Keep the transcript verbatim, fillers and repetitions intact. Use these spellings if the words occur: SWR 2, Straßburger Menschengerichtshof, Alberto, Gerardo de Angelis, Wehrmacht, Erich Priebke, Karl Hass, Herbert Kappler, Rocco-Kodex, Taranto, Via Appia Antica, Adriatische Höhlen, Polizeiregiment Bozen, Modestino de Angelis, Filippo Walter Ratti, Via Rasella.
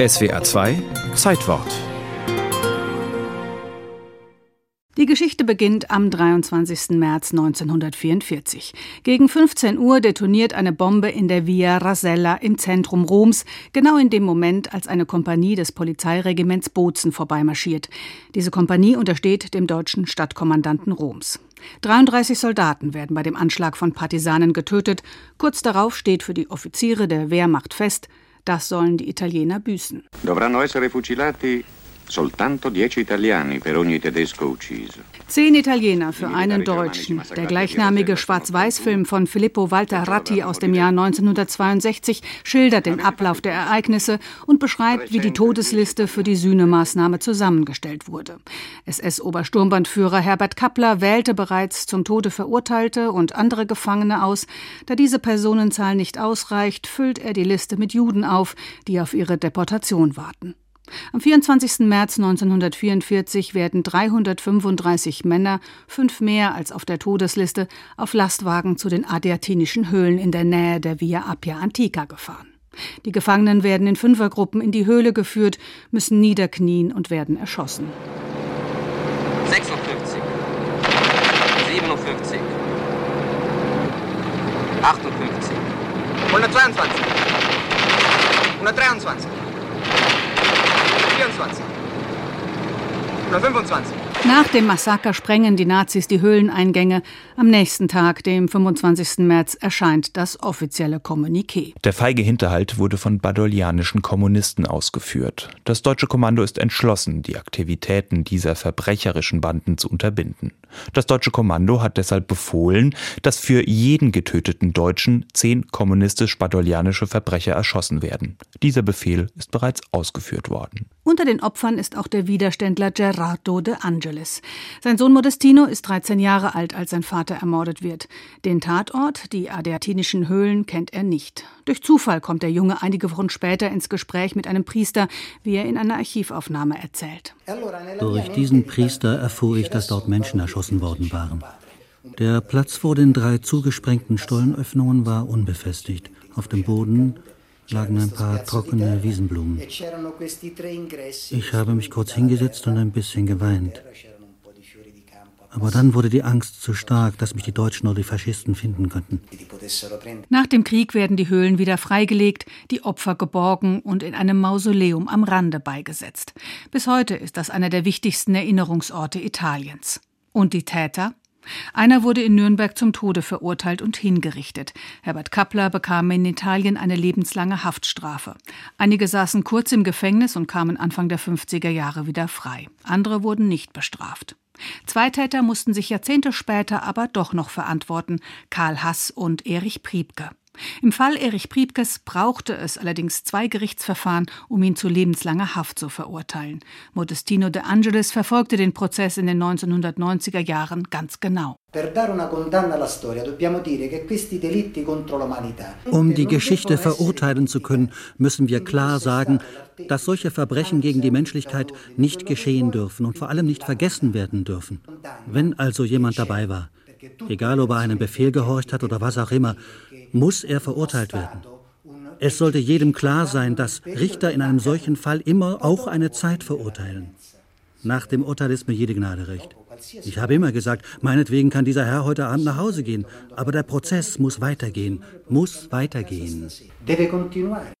S W R zwei Zeitwort. Die Geschichte beginnt am dreiundzwanzigsten März neunzehnhundertvierundvierzig. Gegen fünfzehn Uhr detoniert eine Bombe in der Via Rasella im Zentrum Roms, genau in dem Moment, als eine Kompanie des Polizeiregiments Bozen vorbeimarschiert. Diese Kompanie untersteht dem deutschen Stadtkommandanten Roms. dreiunddreißig Soldaten werden bei dem Anschlag von Partisanen getötet. Kurz darauf steht für die Offiziere der Wehrmacht fest, das sollen die Italiener büßen. Dovranno essere fucilati. Soltanto dieci italiani per ogni tedesco ucciso. Zehn Italiener für einen Deutschen. Der gleichnamige Schwarz-Weiß-Film von Filippo Walter Ratti aus dem Jahr neunzehnhundertzweiundsechzig schildert den Ablauf der Ereignisse und beschreibt, wie die Todesliste für die Sühnemaßnahme zusammengestellt wurde. S S-Obersturmbannführer Herbert Kappler wählte bereits zum Tode Verurteilte und andere Gefangene aus. Da diese Personenzahl nicht ausreicht, füllt er die Liste mit Juden auf, die auf ihre Deportation warten. Am vierundzwanzigsten März neunzehnhundertvierundvierzig werden dreihundertfünfunddreißig Männer, fünf mehr als auf der Todesliste, auf Lastwagen zu den Adriatischen Höhlen in der Nähe der Via Appia Antica gefahren. Die Gefangenen werden in Fünfergruppen in die Höhle geführt, müssen niederknien und werden erschossen. sechsundfünfzig, siebenundfünfzig, achtundfünfzig, hundertzweiundzwanzig, hundertdreiundzwanzig. vierundzwanzig oder fünfundzwanzig. Nach dem Massaker sprengen die Nazis die Höhleneingänge. Am nächsten Tag, dem fünfundzwanzigsten März, erscheint das offizielle Kommuniqué. Der feige Hinterhalt wurde von badolianischen Kommunisten ausgeführt. Das deutsche Kommando ist entschlossen, die Aktivitäten dieser verbrecherischen Banden zu unterbinden. Das deutsche Kommando hat deshalb befohlen, dass für jeden getöteten Deutschen zehn kommunistisch-badolianische Verbrecher erschossen werden. Dieser Befehl ist bereits ausgeführt worden. Unter den Opfern ist auch der Widerständler Gerardo de Angelis. Sein Sohn Modestino ist dreizehn Jahre alt, als sein Vater ermordet wird. Den Tatort, die Adriatischen Höhlen, kennt er nicht. Durch Zufall kommt der Junge einige Wochen später ins Gespräch mit einem Priester, wie er in einer Archivaufnahme erzählt. Durch diesen Priester erfuhr ich, dass dort Menschen erschossen worden waren. Der Platz vor den drei zugesprengten Stollenöffnungen war unbefestigt. Auf dem Boden lagen ein paar trockene Wiesenblumen. Ich habe mich kurz hingesetzt und ein bisschen geweint. Aber dann wurde die Angst zu stark, dass mich die Deutschen oder die Faschisten finden könnten. Nach dem Krieg werden die Höhlen wieder freigelegt, die Opfer geborgen und in einem Mausoleum am Rande beigesetzt. Bis heute ist das einer der wichtigsten Erinnerungsorte Italiens. Und die Täter? Einer wurde in Nürnberg zum Tode verurteilt und hingerichtet. Herbert Kappler bekam in Italien eine lebenslange Haftstrafe. Einige saßen kurz im Gefängnis und kamen Anfang der fünfziger Jahre wieder frei. Andere wurden nicht bestraft. Zwei Täter mussten sich Jahrzehnte später aber doch noch verantworten: Karl Hass und Erich Priebke. Im Fall Erich Priebkes brauchte es allerdings zwei Gerichtsverfahren, um ihn zu lebenslanger Haft zu verurteilen. Modestino de Angelis verfolgte den Prozess in den neunzehnhundertneunziger Jahren ganz genau. Um die Geschichte verurteilen zu können, müssen wir klar sagen, dass solche Verbrechen gegen die Menschlichkeit nicht geschehen dürfen und vor allem nicht vergessen werden dürfen. Wenn also jemand dabei war, egal ob er einem Befehl gehorcht hat oder was auch immer, muss er verurteilt werden. Es sollte jedem klar sein, dass Richter in einem solchen Fall immer auch eine Zeit verurteilen. Nach dem Urteil ist mir jede Gnade recht. Ich habe immer gesagt, meinetwegen kann dieser Herr heute Abend nach Hause gehen, aber der Prozess muss weitergehen, muss weitergehen.